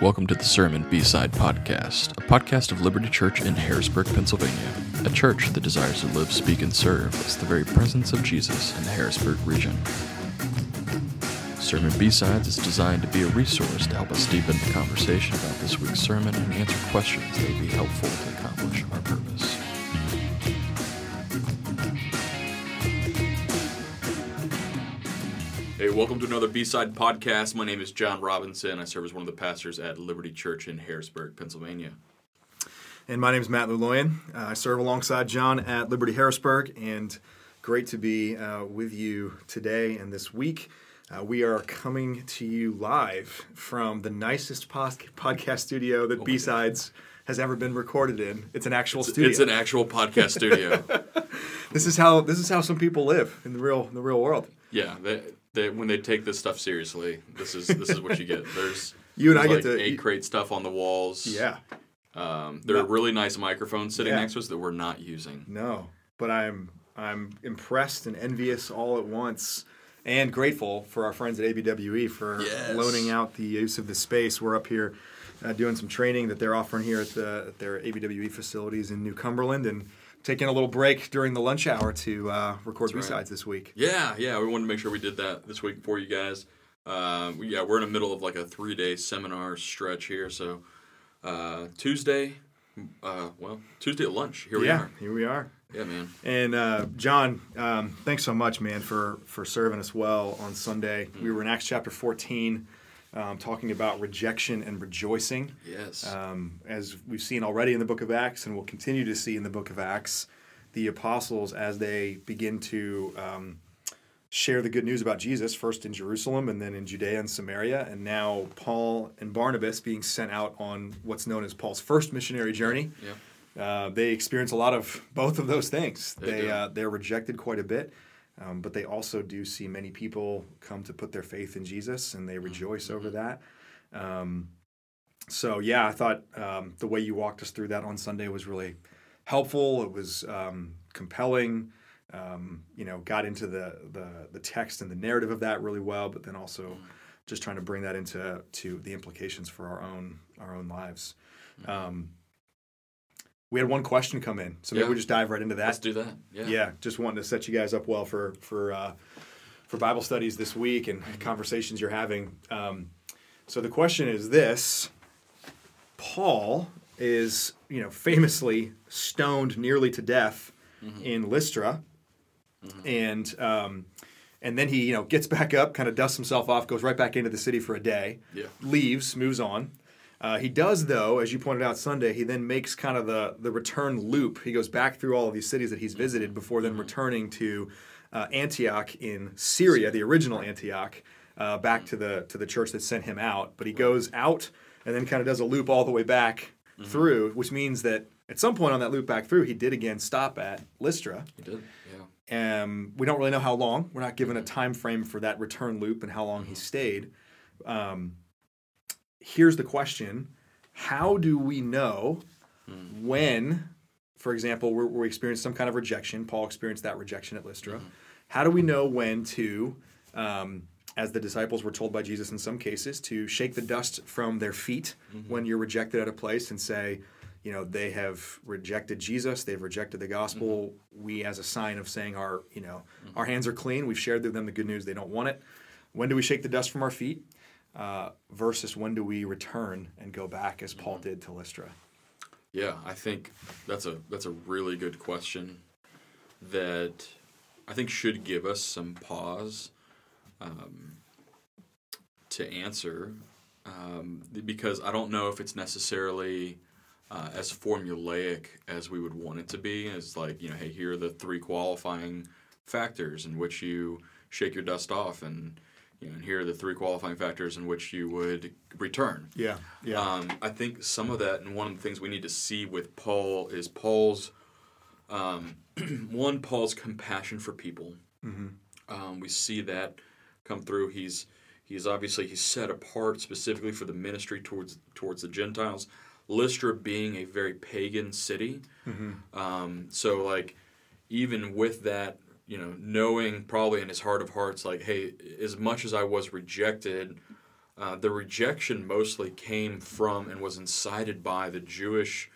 Welcome to the Sermon B-Side Podcast, a podcast of Liberty Church in Harrisburg, Pennsylvania, a church that desires to live, speak, and serve as the very presence of Jesus in the Harrisburg region. Sermon B-Sides is designed to be a resource to help us deepen the conversation about this week's sermon and answer questions that would be helpful to accomplish our purpose. Hey, welcome to another B-Side Podcast. My name is John Robinson. I serve as one of the pastors at Liberty Church in Harrisburg, Pennsylvania. And my name is Matt Luloyan. I serve alongside John at Liberty Harrisburg, and great to be with you today and this week. We are coming to you live from the nicest podcast studio that B-Sides has ever been recorded in. It's an actual studio. It's an actual podcast studio. This is how some people live in the real world. Yeah, when they take this stuff seriously, this is what you get. There's great stuff on the walls. Yeah, there are really nice microphones sitting next to us that we're not using. No, but I'm impressed and envious all at once, and grateful for our friends at ABWE for loaning out the use of the space. We're up here doing some training that they're offering here at their ABWE facilities in New Cumberland, and taking a little break during the lunch hour to record B-Sides this week. Yeah, we wanted to make sure we did that this week for you guys. We're in the middle of like a 3-day seminar stretch here, so Tuesday at lunch. Here we are. Yeah, man. And John, thanks so much, man, for serving us well on Sunday. Mm-hmm. We were in Acts chapter 14. Talking about rejection and rejoicing. Yes. As we've seen already in the book of Acts, and we'll continue to see in the book of Acts, the apostles, as they begin to share the good news about Jesus, first in Jerusalem and then in Judea and Samaria, and now Paul and Barnabas being sent out on what's known as Paul's first missionary journey. Yeah. They experience a lot of both of those things. They're rejected quite a bit. But they also do see many people come to put their faith in Jesus, and they rejoice over that. I thought the way you walked us through that on Sunday was really helpful. It was compelling. Got into the text and the narrative of that really well, but then also just trying to bring that into the implications for our own lives. We had one question come in, so maybe we just dive right into that. Let's do that. Yeah, just wanting to set you guys up well for Bible studies this week and conversations you're having. So the question is this: Paul is, famously stoned nearly to death in Lystra, and then he, gets back up, kind of dusts himself off, goes right back into the city for a day, leaves, moves on. He does, though, as you pointed out Sunday, he then makes kind of the return loop. He goes back through all of these cities that he's visited before then returning to Antioch in Syria, the original Antioch, back to the church that sent him out. But he goes out and then kind of does a loop all the way back through, which means that at some point on that loop back through, he did again stop at Lystra. He did, yeah. We don't really know how long. We're not given a time frame for that return loop and how long he stayed. Here's the question: how do we know when, for example, we experience some kind of rejection? Paul experienced that rejection at Lystra. How do we know when to, as the disciples were told by Jesus in some cases, to shake the dust from their feet when you're rejected at a place and say, they have rejected Jesus, they've rejected the gospel. We, as a sign of saying our, our hands are clean, we've shared with them the good news, they don't want it. When do we shake the dust from our feet? Versus when do we return and go back as Paul did to Lystra? Yeah, I think that's a really good question that I think should give us some pause to answer, because I don't know if it's necessarily as formulaic as we would want it to be. It's like, hey, here are the 3 qualifying factors in which you shake your dust off, and here are the 3 qualifying factors in which you would return. Yeah. I think some of that, and one of the things we need to see with Paul is Paul's, Paul's compassion for people. Mm-hmm. We see that come through. He's set apart specifically for the ministry towards the Gentiles. Lystra being a very pagan city, so like even with that, knowing probably in his heart of hearts, like, hey, as much as I was rejected, The rejection mostly came from and was incited by the Jewish,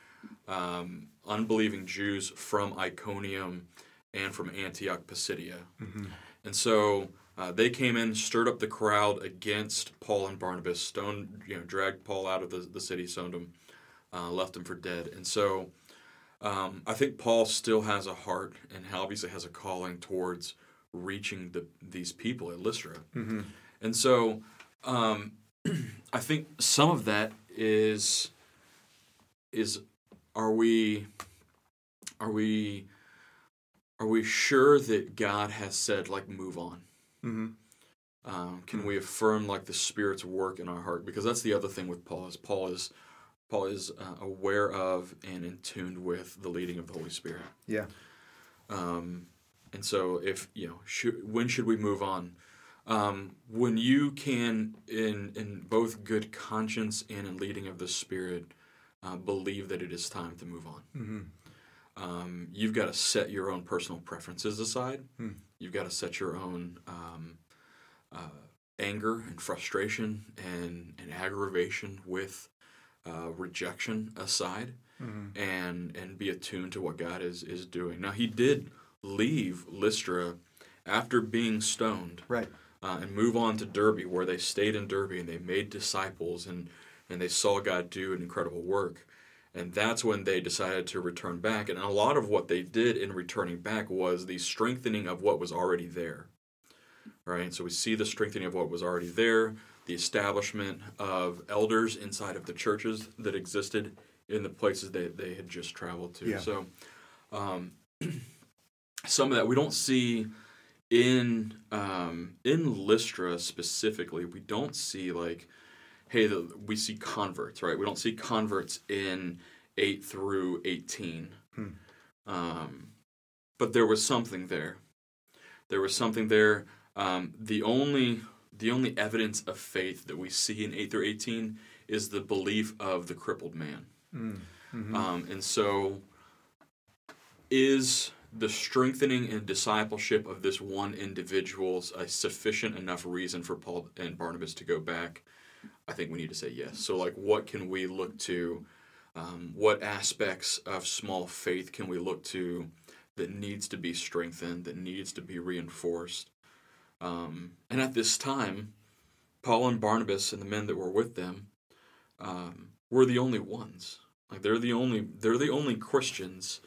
unbelieving Jews from Iconium and from Antioch Pisidia. Mm-hmm. And so they came in, stirred up the crowd against Paul and Barnabas, dragged Paul out of the city, stoned him, left him for dead. And so I think Paul still has a heart and obviously has a calling towards reaching these people at Lystra. Mm-hmm. And so I think some of that is are we sure that God has said, like, move on? Mm-hmm. Can we affirm, like, the Spirit's work in our heart? Because that's the other thing with Paul is Paul is aware of and in tuned with the leading of the Holy Spirit. Yeah. And so if when should we move on? When you can, in both good conscience and in leading of the Spirit, believe that it is time to move on. Mm-hmm. You've got to set your own personal preferences aside. Mm. You've got to set your own anger and frustration and aggravation with rejection aside, mm-hmm. and be attuned to what God is doing. Now, he did leave Lystra after being stoned, right, and move on to Derbe, where they stayed in Derbe and they made disciples and they saw God do an incredible work. And that's when they decided to return back. And a lot of what they did in returning back was the strengthening of what was already there, right? So we see the strengthening of what was already there, the establishment of elders inside of the churches that existed in the places they had just traveled to. Yeah. So some of that we don't see in Lystra specifically. We don't see, like, we see converts, right? We don't see converts in 8 through 18. Hmm. But there was something there. There was something there. The only evidence of faith that we see in 8 through 18 is the belief of the crippled man. Hmm. Mm-hmm. And so is the strengthening and discipleship of this one individual a sufficient enough reason for Paul and Barnabas to go back? I think we need to say yes. So, like, what can we look to? What aspects of small faith can we look to that needs to be strengthened, that needs to be reinforced? And at this time, Paul and Barnabas and the men that were with them were the only ones. Like, they're the only Christians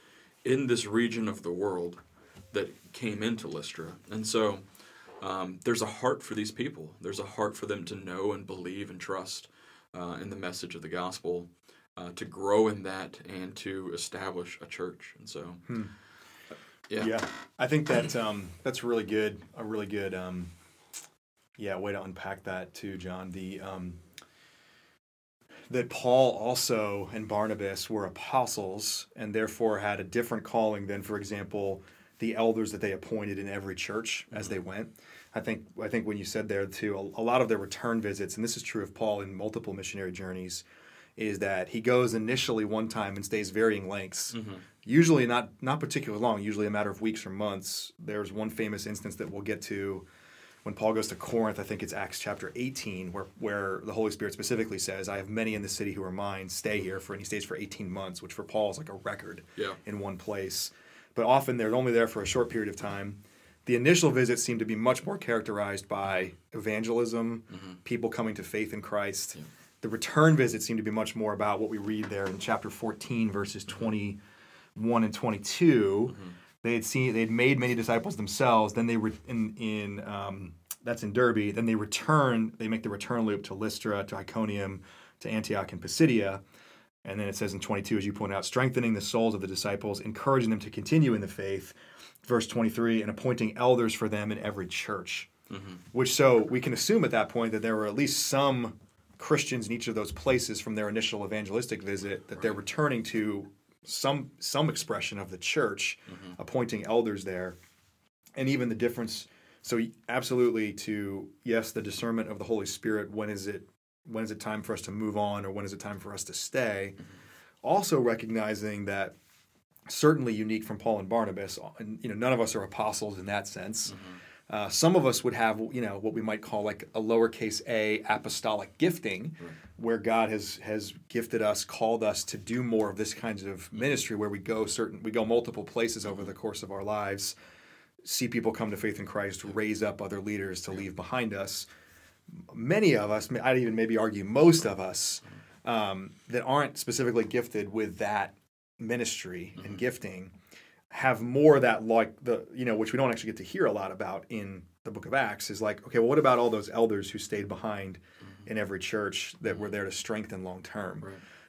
in this region of the world that came into Lystra, and so. There's a heart for these people. There's a heart for them to know and believe and trust in the message of the gospel, to grow in that and to establish a church. And so, yeah, I think that that's really good. A really good, way to unpack that too, John. That Paul also and Barnabas were apostles and therefore had a different calling than, for example, the elders that they appointed in every church as they went. I think when you said there too, a lot of their return visits, and this is true of Paul in multiple missionary journeys, is that he goes initially one time and stays varying lengths, mm-hmm. usually not particularly long, usually a matter of weeks or months. There's one famous instance that we'll get to when Paul goes to Corinth. I think it's Acts chapter 18, where the Holy Spirit specifically says, I have many in the city who are mine, stay here, and he stays for 18 months, which for Paul is like a record in one place. But often they're only there for a short period of time. The initial visits seem to be much more characterized by evangelism, mm-hmm. people coming to faith in Christ. Yeah. The return visits seem to be much more about what we read there in chapter 14, verses 21 and 22. Mm-hmm. They'd made many disciples themselves. Then they that's in Derbe. Then they make the return loop to Lystra, to Iconium, to Antioch and Pisidia. And then it says in 22, as you point out, strengthening the souls of the disciples, encouraging them to continue in the faith, verse 23, and appointing elders for them in every church. Mm-hmm. Which, so we can assume at that point that there were at least some Christians in each of those places from their initial evangelistic visit that they're returning to some expression of the church, mm-hmm. appointing elders there. And even the difference, so absolutely the discernment of the Holy Spirit, when is it time for us to move on, or when is it time for us to stay? Mm-hmm. Also recognizing that, certainly unique from Paul and Barnabas, and none of us are apostles in that sense, mm-hmm. Some of us would have, what we might call like a lowercase a apostolic gifting, right, where God has gifted us, called us to do more of this kinds of ministry, where we go multiple places over the course of our lives, see people come to faith in Christ, raise up other leaders to leave behind us. Many of us, I'd even maybe argue most of us, that aren't specifically gifted with that ministry and gifting, have more of that, like the, which we don't actually get to hear a lot about in the book of Acts, is like, okay, well, what about all those elders who stayed behind in every church that were there to strengthen long term?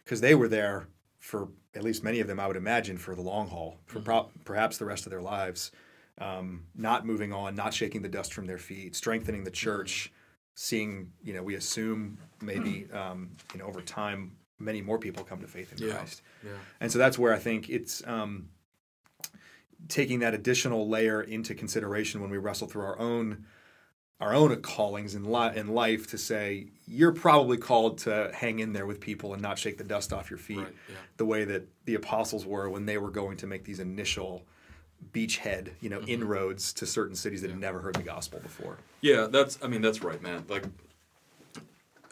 Because they were there for, at least many of them, I would imagine, for the long haul, for perhaps the rest of their lives, not moving on, not shaking the dust from their feet, strengthening the church, seeing, we assume maybe, over time, many more people come to faith in Christ. Yeah. And so that's where I think it's... taking that additional layer into consideration when we wrestle through our own callings in life, to say, you're probably called to hang in there with people and not shake the dust off your feet, the way that the apostles were when they were going to make these initial beachhead, inroads to certain cities that had never heard the gospel before. Yeah, that's right, man. Like,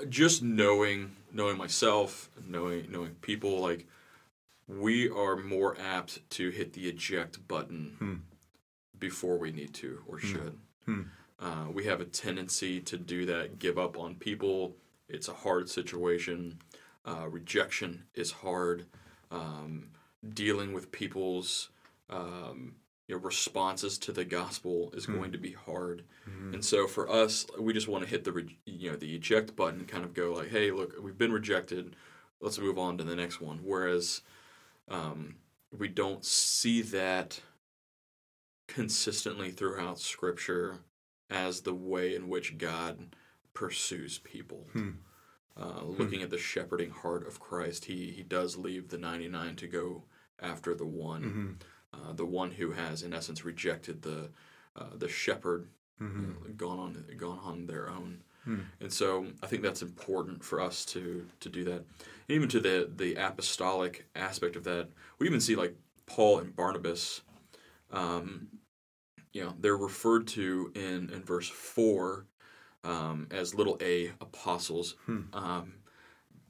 just knowing myself, knowing people, like, we are more apt to hit the eject button before we need to or should. We have a tendency to do that, give up on people. It's a hard situation. Rejection is hard. Dealing with people's responses to the gospel is going to be hard. And so for us, we just want to hit the eject button and kind of go like, hey, look, we've been rejected. Let's move on to the next one. Whereas... we don't see that consistently throughout Scripture as the way in which God pursues people. Looking at the shepherding heart of Christ, he does leave the 99 to go after the one, the one who has, in essence, rejected the shepherd, gone on their own. And so I think that's important for us to do that. And even to the apostolic aspect of that, we even see like Paul and Barnabas, they're referred to in verse 4 as little a apostles,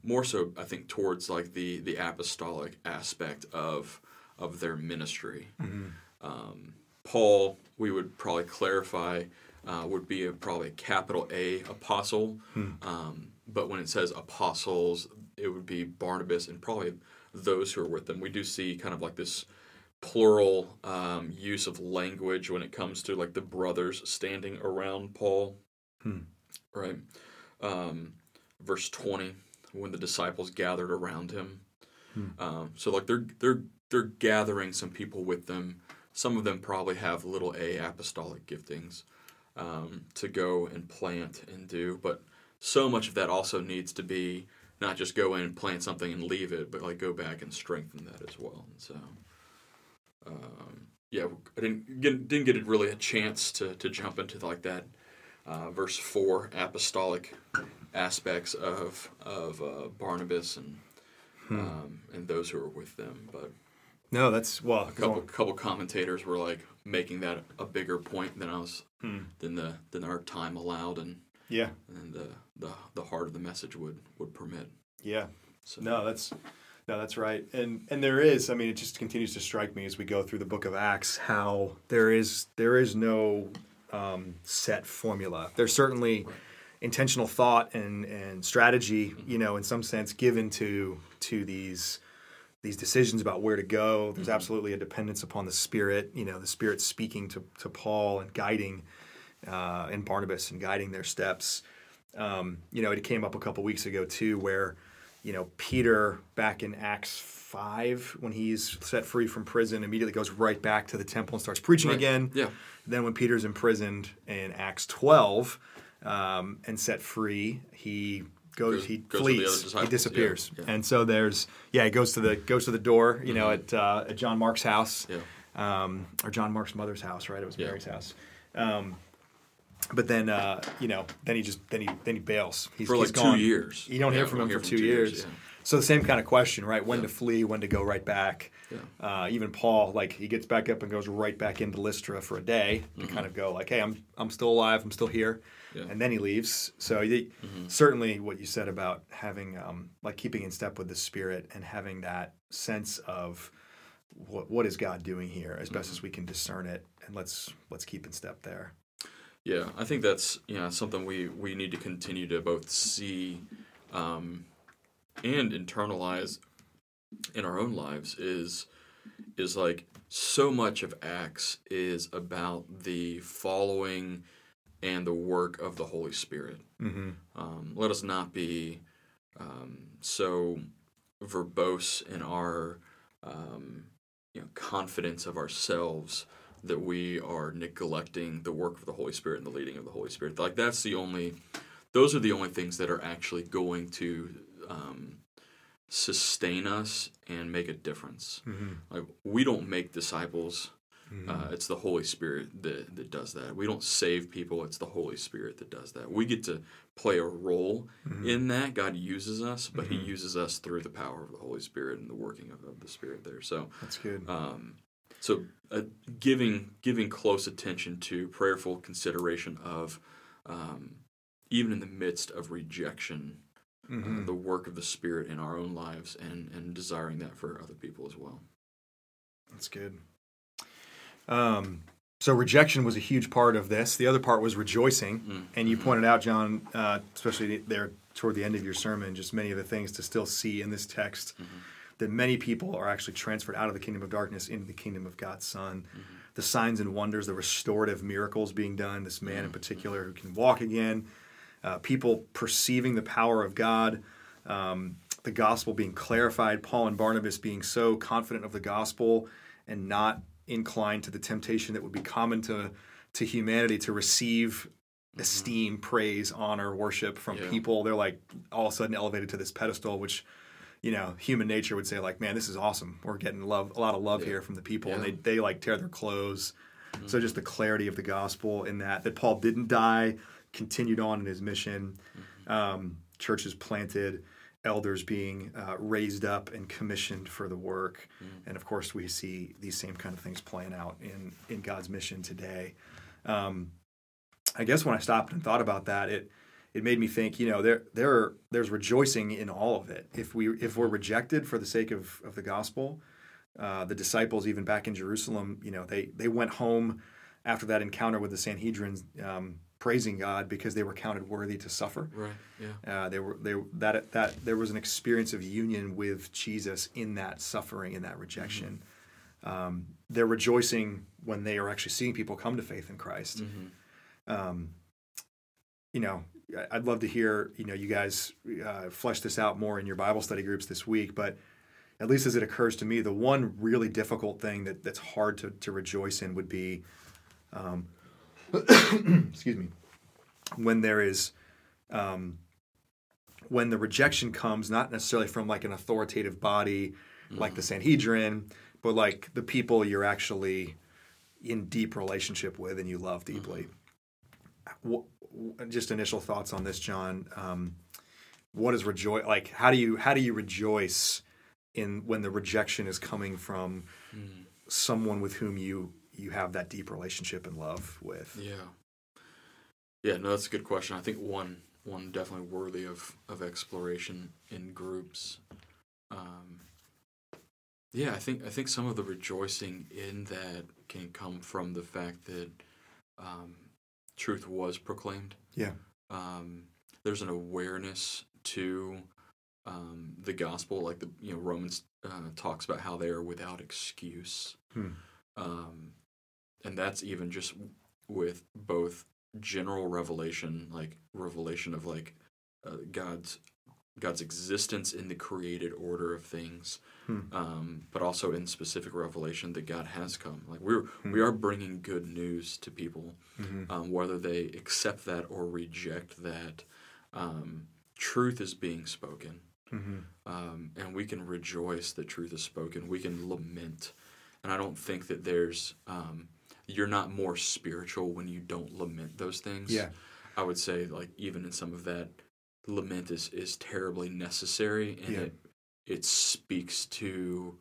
more so I think towards like the apostolic aspect of their ministry. Paul, we would probably clarify, would be probably a capital A apostle, but when it says apostles, it would be Barnabas and probably those who are with them. We do see kind of like this plural use of language when it comes to like the brothers standing around Paul, right? Verse 20, when the disciples gathered around him, so like they're gathering some people with them. Some of them probably have little a apostolic giftings. To go and plant and do, but so much of that also needs to be not just go in and plant something and leave it, but like go back and strengthen that as well. And so, I didn't get really a chance to jump into like that verse 4 apostolic aspects of Barnabas and those who are with them, but. No, that's, well... A couple commentators were, like, making that a bigger point than than our time allowed and the heart of the message would permit. Yeah. So. No, that's right. And there is, it just continues to strike me as we go through the book of Acts how there is no set formula. There's certainly intentional thought and strategy, in some sense, given to these decisions about where to go. There's absolutely a dependence upon the Spirit, the Spirit speaking to Paul and guiding and Barnabas and guiding their steps. It came up a couple weeks ago too where, Peter back in Acts 5 when he's set free from prison immediately goes right back to the temple and starts preaching again. Yeah. Then when Peter's imprisoned in Acts 12 and set free, he... Goes flees. He disappears, and so there's he goes to the door, at John Mark's house, or John Mark's mother's house, right? It was Mary's house, but then then he bails. He's gone 2 years. You don't hear from him for 2 years. So the same kind of question, right? When to flee, when to go right back. Yeah. Even Paul, like, he gets back up and goes right back into Lystra for a day to kind of go like, hey, I'm still alive, I'm still here. Yeah. And then he leaves. So certainly what you said about having, like, keeping in step with the Spirit and having that sense of what is God doing here as best as we can discern it, and let's keep in step there. Yeah, I think that's something we need to continue to both see and internalize in our own lives is like so much of Acts is about the following and the work of the Holy Spirit. Mm-hmm. Let us not be so verbose in our confidence of ourselves that we are neglecting the work of the Holy Spirit and the leading of the Holy Spirit. Like, that's the only; those are the only things that are actually going to sustain us and make a difference. Mm-hmm. Like, we don't make disciples; it's the Holy Spirit that does that. We don't save people; it's the Holy Spirit that does that. We get to play a role in that. God uses us, but He uses us through the power of the Holy Spirit and the working of the Spirit there. So that's good. So giving close attention to prayerful consideration of, even in the midst of rejection, the work of the Spirit in our own lives, and desiring that for other people as well. That's good. So rejection was a huge part of this. The other part was rejoicing. And you pointed out, John, especially there toward the end of your sermon, just many of the things to still see in this text. That many people are actually transferred out of the kingdom of darkness into the kingdom of God's Son. The signs and wonders, the restorative miracles being done, this man in particular who can walk again, people perceiving the power of God, the gospel being clarified, Paul and Barnabas being so confident of the gospel and not inclined to the temptation that would be common to humanity to receive esteem, praise, honor, worship from people. They're like all of a sudden elevated to this pedestal, which... human nature would say, like, man, this is awesome. We're getting a lot of love here from the people. And they like tear their clothes. So just the clarity of the gospel in that Paul didn't die, continued on in his mission, churches planted, elders being raised up and commissioned for the work. And of course we see these same kind of things playing out in God's mission today. I guess when I stopped and thought about that, it made me think, there's rejoicing in all of it. If we're rejected for the sake of the gospel, the disciples, even back in Jerusalem, they went home after that encounter with the Sanhedrin, praising God because they were counted worthy to suffer. Right. Yeah. They there was an experience of union with Jesus in that suffering, in that rejection. They're rejoicing when they are actually seeing people come to faith in Christ. I'd love to hear, you guys flesh this out more in your Bible study groups this week, but at least as it occurs to me, the one really difficult thing that's hard to rejoice in would be, excuse me, when there is, when the rejection comes, not necessarily from like an authoritative body like the Sanhedrin, but like the people you're actually in deep relationship with and you love deeply. Just initial thoughts on this, John. What is rejoice like? How do you rejoice in when the rejection is coming from someone with whom you have that deep relationship and love with? Yeah. No, that's a good question. I think one definitely worthy of exploration in groups. I think some of the rejoicing in that can come from the fact that. Truth was proclaimed. Yeah. There's an awareness to the gospel, like the Romans talks about how they are without excuse, and that's even just with both general revelation, like revelation of like God's existence in the created order of things, but also in specific revelation that God has come. Like we are bringing good news to people, whether they accept that or reject that. Truth is being spoken, and we can rejoice that truth is spoken. We can lament, and I don't think that there's you're not more spiritual when you don't lament those things. Yeah, I would say like even in some of that. Lament is terribly necessary, and it it speaks to,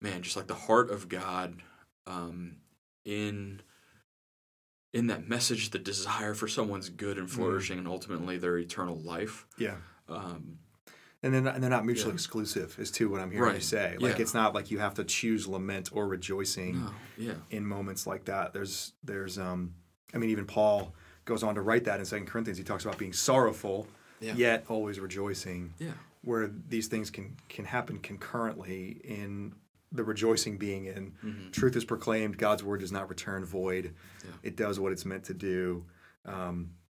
man, just like the heart of God in that message, the desire for someone's good and flourishing and ultimately their eternal life. Yeah. And they're not mutually exclusive is too what I'm hearing you say. Like it's not like you have to choose lament or rejoicing in moments like that. There's even Paul goes on to write that in 2 Corinthians. He talks about being sorrowful yet always rejoicing. Yeah. Where these things can happen concurrently, in the rejoicing being in truth is proclaimed, God's word does not return void. Yeah. It does what it's meant to do.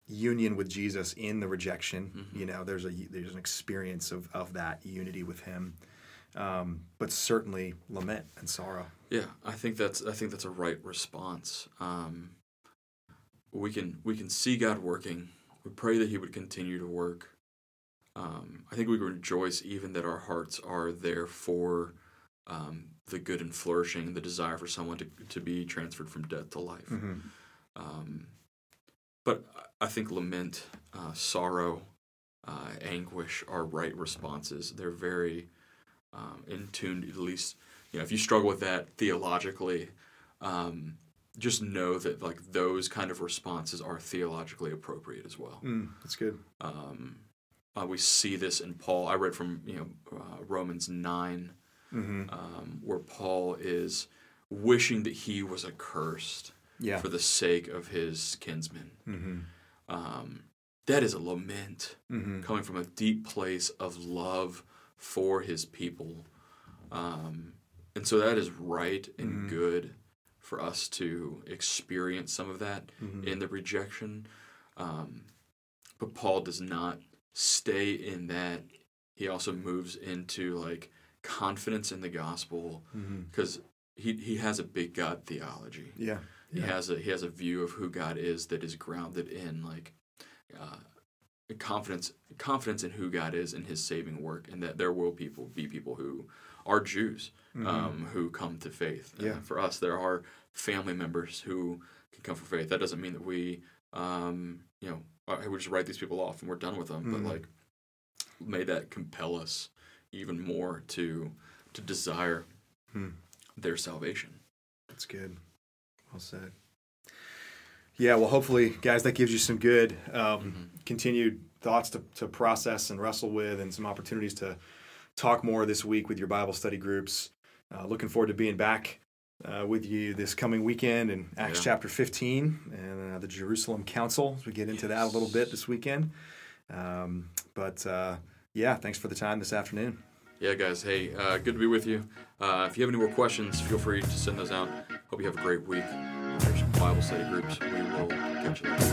Union with Jesus in the rejection, there's an experience of that unity with him, but certainly lament and sorrow. Yeah, I think that's a right response. We can see God working. We pray that he would continue to work. I think we can rejoice even that our hearts are there for the good and flourishing, the desire for someone to be transferred from death to life. Mm-hmm. But I think lament, sorrow, anguish are right responses. They're very in tune, at least, if you struggle with that theologically, just know that like those kind of responses are theologically appropriate as well. That's good. We see this in Paul. I read from Romans 9, where Paul is wishing that he was accursed for the sake of his kinsmen. Mm-hmm. That is a lament coming from a deep place of love for his people. And so that is right and good for us to experience some of that in the rejection. But Paul does not stay in that. He also moves into confidence in the gospel, because he has a big God theology. Yeah. Yeah. He has a view of who God is that is grounded in confidence in who God is and his saving work, and that there will be people who are Jews who come to faith. Yeah. For us, there are family members who can come for faith. That doesn't mean that we we just write these people off and we're done with them. Mm-hmm. But may that compel us even more to desire their salvation. That's good. Well said. Yeah, well, hopefully, guys, that gives you some good continued thoughts to process and wrestle with, and some opportunities to talk more this week with your Bible study groups. Looking forward to being back with you this coming weekend in Acts chapter 15 and the Jerusalem Council. We get into that a little bit this weekend. Thanks for the time this afternoon. Yeah, guys. Hey, good to be with you. If you have any more questions, feel free to send those out. Hope you have a great week. There's some Bible study groups. We will catch you later.